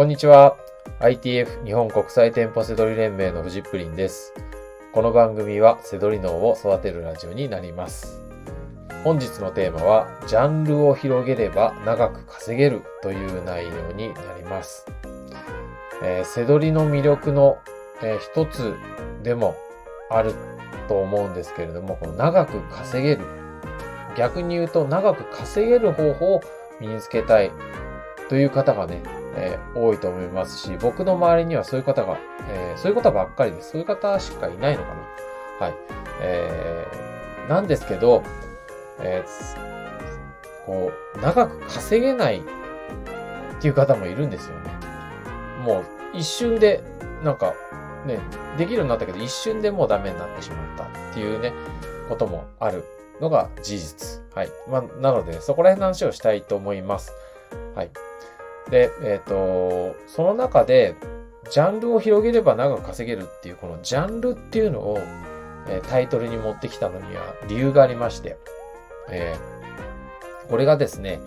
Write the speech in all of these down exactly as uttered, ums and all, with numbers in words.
こんにちは。アイティーエフ 日本国際店舗セドリ連盟のフジップリンです。この番組はセドリ脳を育てるラジオになります。本日のテーマは、ジャンルを広げれば長く稼げるという内容になります。えー、セドリの魅力の、えー、一つでもあると思うんですけれども、この長く稼げる。逆に言うと、長く稼げる方法を身につけたいという方がね、えー、多いと思いますし、僕の周りにはそういう方が、えー、そういう方ばっかりです。そういう方しかいないのかな。はい。えー、なんですけど、えー、こう、長く稼げないっていう方もいるんですよね。もう一瞬で、なんかね、できるようになったけど、一瞬でもうダメになってしまったっていうね、こともあるのが事実。はい。まあ、なので、そこら辺の話をしたいと思います。はい。で、えっと、その中で、ジャンルを広げれば長く稼げるっていう、このジャンルっていうのを、えー、タイトルに持ってきたのには理由がありまして、えー、これがですね、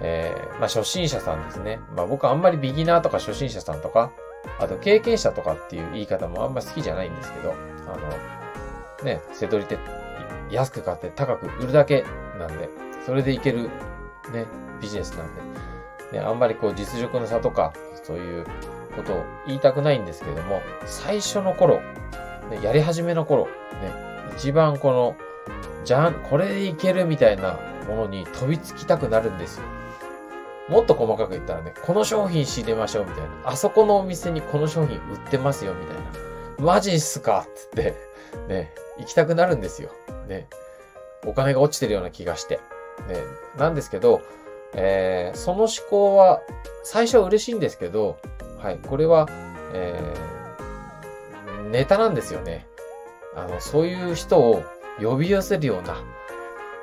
えー、まあ、初心者さんですね。まあ、僕はあんまりビギナーとか初心者さんとか、あと経験者とかっていう言い方もあんま好きじゃないんですけど、あの、ね、セドリって安く買って高く売るだけなんで、それでいける、ね、ビジネスなんで、ね、あんまりこう実力の差とかそういうことを言いたくないんですけれども、最初の頃、ね、やり始めの頃、ね、一番このじゃんこれでいけるみたいなものに飛びつきたくなるんですよ。もっと細かく言ったらね、この商品仕入れましょうみたいな、あそこのお店にこの商品売ってますよみたいな、マジっすかって言ってね、行きたくなるんですよ。ね、お金が落ちてるような気がして、ね、なんですけど。えー、その思考は最初は嬉しいんですけど、はい、これは、えー、ネタなんですよね。あの、そういう人を呼び寄せるような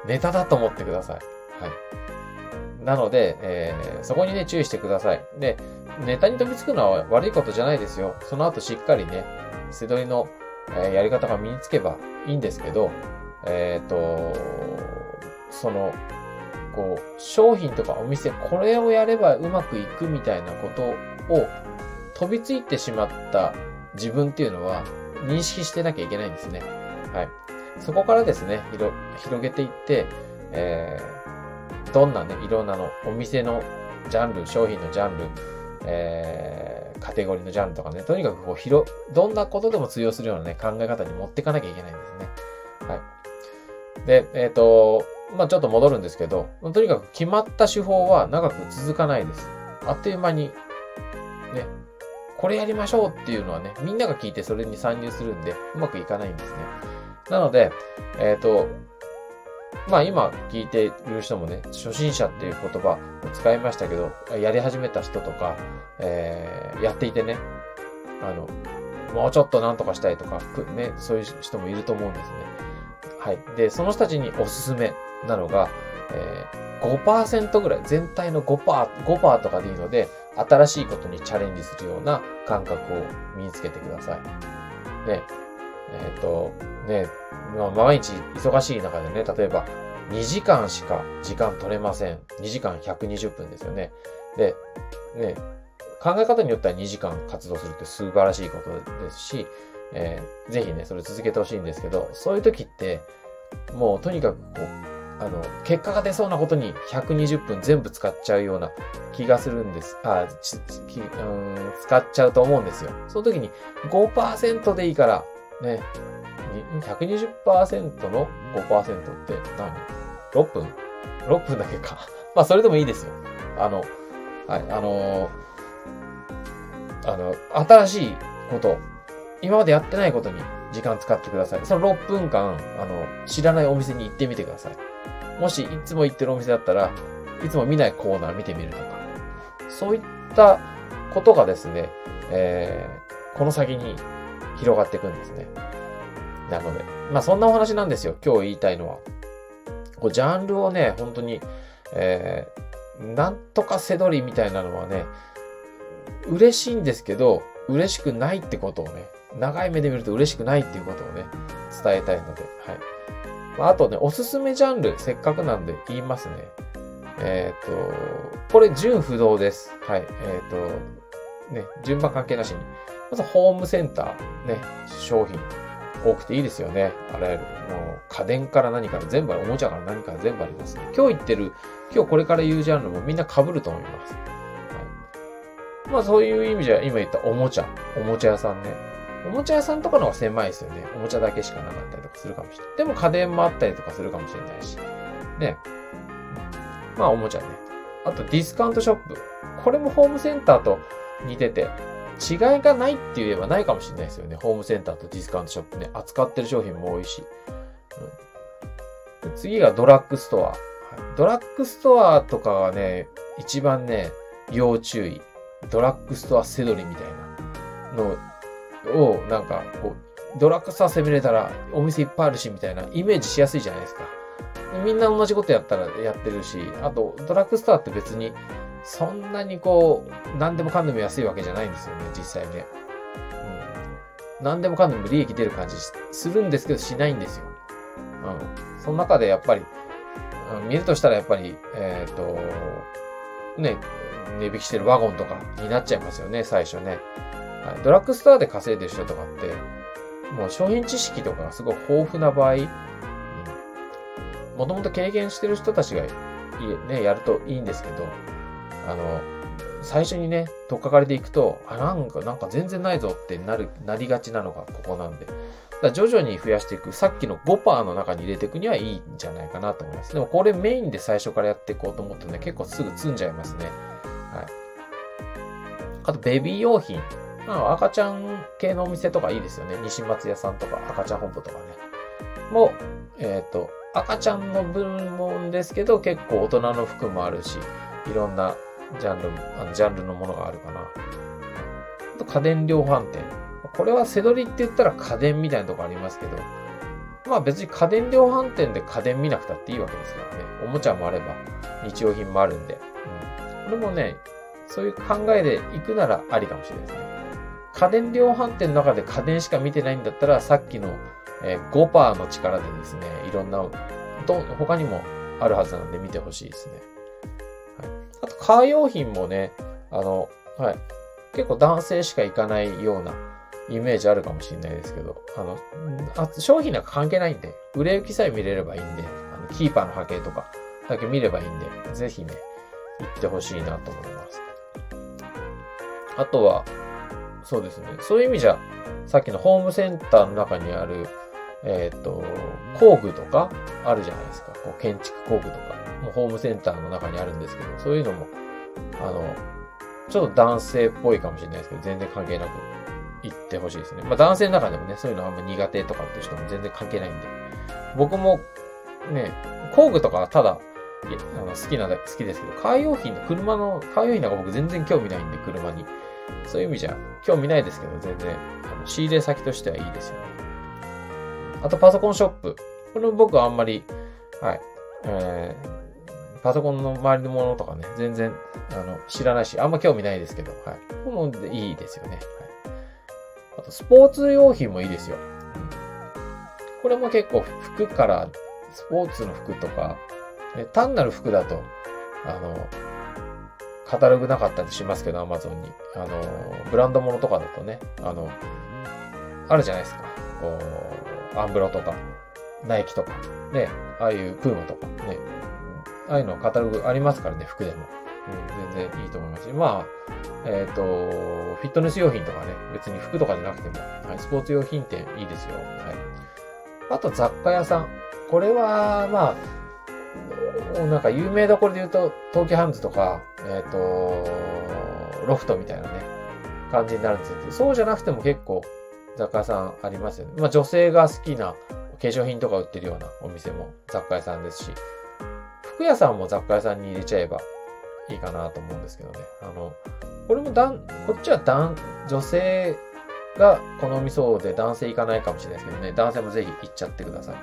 ネタだと思ってください。はい。なので、えー、そこにね、注意してください。で、ネタに飛びつくのは悪いことじゃないですよ。その後しっかりね、セドリの、えー、やり方が身につけばいいんですけど、えっと、その、こう商品とかお店、これをやればうまくいくみたいなことを飛びついてしまった自分っていうのは認識してなきゃいけないんですね。はい。そこからですね、広げていって、えー、どんなね、いろんなのお店のジャンル、商品のジャンル、えー、カテゴリーのジャンルとかね、とにかくこう広、どんなことでも通用するようなね、考え方に持っていかなきゃいけないんですね。はい。で、えっと、まあちょっと戻るんですけど、とにかく決まった手法は長く続かないです。あっという間に、ね、これやりましょうっていうのはね、みんなが聞いてそれに参入するんで、うまくいかないんですね。なので、えっと、まあ今聞いている人もね、初心者っていう言葉を使いましたけど、やり始めた人とか、えー、やっていてね、あの、もうちょっとなんとかしたいとか、ね、そういう人もいると思うんですね。はい。で、その人たちにおすすめなのが、えー、ごパーセント ぐらい、全体の ごパーセント、ごパーセント とかでいいので、新しいことにチャレンジするような感覚を身につけてください。ね、えっと、ね、まあ、毎日忙しい中でね、例えばにじかんしか時間取れません。にじかんひゃくにじゅっぷんですよね。で、ね、考え方によってはにじかん活動するって素晴らしいことですし、えー、ぜひね、それ続けてほしいんですけど、そういう時って、もうとにかくこう、あの、結果が出そうなことにひゃくにじゅっぷん全部使っちゃうような気がするんです。あ、ち、き、うーん、使っちゃうと思うんですよ。その時に ごパーセント でいいから、ね、ひゃくにじゅっパーセント の ごパーセント って何 ?ろっぷん ろっ 分だけか。まあ、それでもいいですよ。あの、はい、あの、あの、新しいこと、今までやってないことに時間使ってください。そのろっぷんかん、あの、知らないお店に行ってみてください。もしいつも行ってるお店だったら、いつも見ないコーナー見てみるとか、そういったことがですね、えー、この先に広がっていくんですね。なので、まあそんなお話なんですよ。今日言いたいのは、こうジャンルをね、本当に、えー、なんとかセドリみたいなのはね、嬉しいんですけど、嬉しくないってことをね、長い目で見ると嬉しくないっていうことをね、伝えたいので、はい。あとね、おすすめジャンル、せっかくなんで言いますね。えっと、これ、純不動です。はい。えっと、ね、順番関係なしに。まずホームセンター、ね、商品多くていいですよね。あらゆるもう家電から何から全部ある、おもちゃから何から全部ありますね。今日言ってる、今日これから言うジャンルもみんな被ると思います。はい、まあそういう意味じゃ、今言ったおもちゃ、おもちゃ屋さんね。おもちゃ屋さんとかの方が狭いですよね。おもちゃだけしかなかったりとかするかもしれない。でも家電もあったりとかするかもしれないし。ね。まあおもちゃね。あとディスカウントショップ。これもホームセンターと似てて、違いがないって言えばないかもしれないですよね。ホームセンターとディスカウントショップね。扱ってる商品も多いし。うん、で次がドラッグストア。ドラッグストアとかはね、一番ね、要注意。ドラッグストアセドリみたいなのを、なんかこう、ドラッグストア攻めれたらお店いっぱいあるしみたいなイメージしやすいじゃないですか。みんな同じことやったらやってるし、あとドラッグストアって別にそんなにこう何でもかんでも安いわけじゃないんですよね、実際ね。うん、何でもかんでも利益出る感じするんですけどしないんですよ。うん、その中でやっぱり見るとしたらやっぱりえっとね値引きしてるワゴンとかになっちゃいますよね、最初ね。ドラッグストアで稼いでる人とかってもう商品知識とかがすごい豊富な場合。もともと経験してる人たちがいい、ね、やるといいんですけど、あの、最初にね、とっかかりでいくと、あ、なんか、なんか全然ないぞってなる、なりがちなのがここなんで。だから徐々に増やしていく、さっきの ごパーセント の中に入れていくにはいいんじゃないかなと思います。でもこれメインで最初からやっていこうと思ったので、結構すぐ積んじゃいますね。はい。あと、ベビー用品。赤ちゃん系のお店とかいいですよね。西松屋さんとか、赤ちゃん本舗とかね。もう、えっと、赤ちゃんの部門ですけど、結構大人の服もあるし、いろんなジャンル、あのジャンルのものがあるかな。あと家電量販店。これはセドリって言ったら家電みたいなとこありますけど、まあ別に家電量販店で家電見なくたっていいわけですからね。おもちゃもあれば、日用品もあるんで。うん、これもね、そういう考えで行くならありかもしれないですね。家電量販店の中で家電しか見てないんだったら、さっきのごパーセント の力でですね、いろんな、他にもあるはずなんで見てほしいですね。はい、あと、カー用品もね、あの、はい、結構男性しか行かないようなイメージあるかもしれないですけど、あの、あ商品なんか関係ないんで、売れ行きさえ見れればいいんで、あのキーパーの波形とかだけ見ればいいんで、ぜひね、行ってほしいなと思います。あとは、そうですね、そういう意味じゃ、さっきのホームセンターの中にある、えっと、工具とかあるじゃないですか。こう建築工具とか、もうホームセンターの中にあるんですけど、そういうのも、あの、ちょっと男性っぽいかもしれないですけど、全然関係なく行ってほしいですね。まあ男性の中でもね、そういうのあんま苦手とかっていう人も全然関係ないんで。僕も、ね、工具とかはただ、あの好きな、好きですけど、カー用品の車の、カー用品なんか僕全然興味ないんで、車に。そういう意味じゃ、興味ないですけど、全然、あの仕入れ先としてはいいですよね。あとパソコンショップ。これも僕はあんまり、はい、えー、パソコンの周りのものとかね、全然、あの、知らないし、あんま興味ないですけど、はい。これもいいですよね。はい。あと、スポーツ用品もいいですよ。うん、これも結構、服から、スポーツの服とか、ね、単なる服だと、あの、カタログなかったりしますけど、アマゾンに。あの、ブランドものとかだとね、あの、あるじゃないですか。こう、アンブロとか、ナイキとか、ね、ああいうプーマとか、ね、ああいうのカタログありますからね、服でも。うん、全然いいと思いますし、まあ、えっと、フィットネス用品とかね、別に服とかじゃなくても、はい、スポーツ用品店いいですよ。はい。あと雑貨屋さん。これは、まあ、なんか有名どころで言うと、東急ハンズとか、えっと、ロフトみたいなね、感じになるんですけど、そうじゃなくても結構、雑貨屋さんありますよね。まあ女性が好きな化粧品とか売ってるようなお店も雑貨屋さんですし、服屋さんも雑貨屋さんに入れちゃえばいいかなと思うんですけどね。あの、これもだん、こっちはだん、女性が好みそうで男性行かないかもしれないですけどね、男性もぜひ行っちゃってください。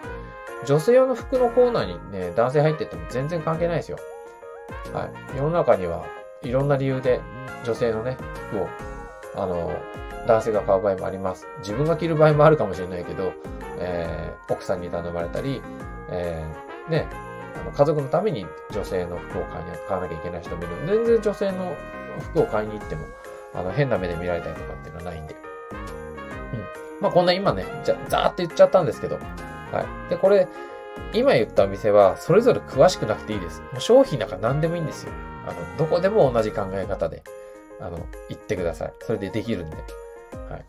女性用の服のコーナーにね、男性入ってっても全然関係ないですよ。はい。世の中にはいろんな理由で女性のね、服を、あの、男性が買う場合もあります。自分が着る場合もあるかもしれないけど、えー、奥さんに頼まれたり、えー、ね、あの家族のために女性の服を買い買わなきゃいけない人もいる。全然女性の服を買いに行ってもあの変な目で見られたりとかっていうのはないんで。うん。まあこんな今ね、じゃ、ざーって言っちゃったんですけど。はい。で、これ、今言ったお店は、それぞれ詳しくなくていいです。もう商品なんか何でもいいんですよ。あの、どこでも同じ考え方で、あの、言ってください。それでできるんで。はい。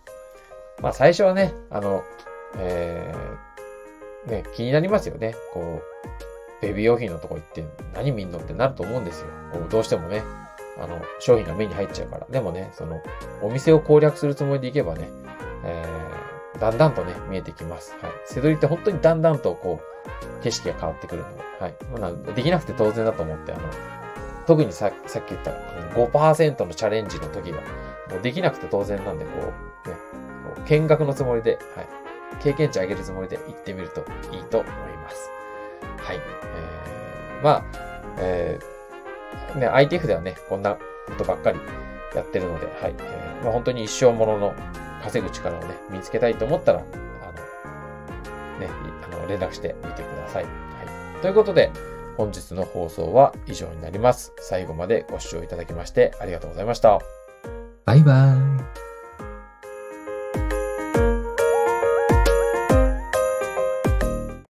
まあ最初はね、あの、えー、ね、気になりますよね。こう、ベビー用品のとこ行って、何見んのってなると思うんですよ。こうどうしてもね、あの、商品が目に入っちゃうから。でもね、その、お店を攻略するつもりでいけばね、えー、だんだんとね、見えてきます。はい。背取りって本当にだんだんと、こう、景色が変わってくるので。はい。まあ、できなくて当然だと思って、あの、特にさ、さっき言った ごパーセント のチャレンジの時は、もうできなくて当然なんで、こう、ね、こう見学のつもりで、はい。経験値上げるつもりで行ってみるといいと思います。はい。えー、まあ、えー、ね、アイティーエフ ではね、こんなことばっかりやってるので、はい。えー、まあ、本当に一生ものの稼ぐ力をね、見つけたいと思ったら、あの、ね、あの連絡してみてください。はい。ということで、本日の放送は以上になります。最後までご視聴いただきましてありがとうございました。バイバーイ。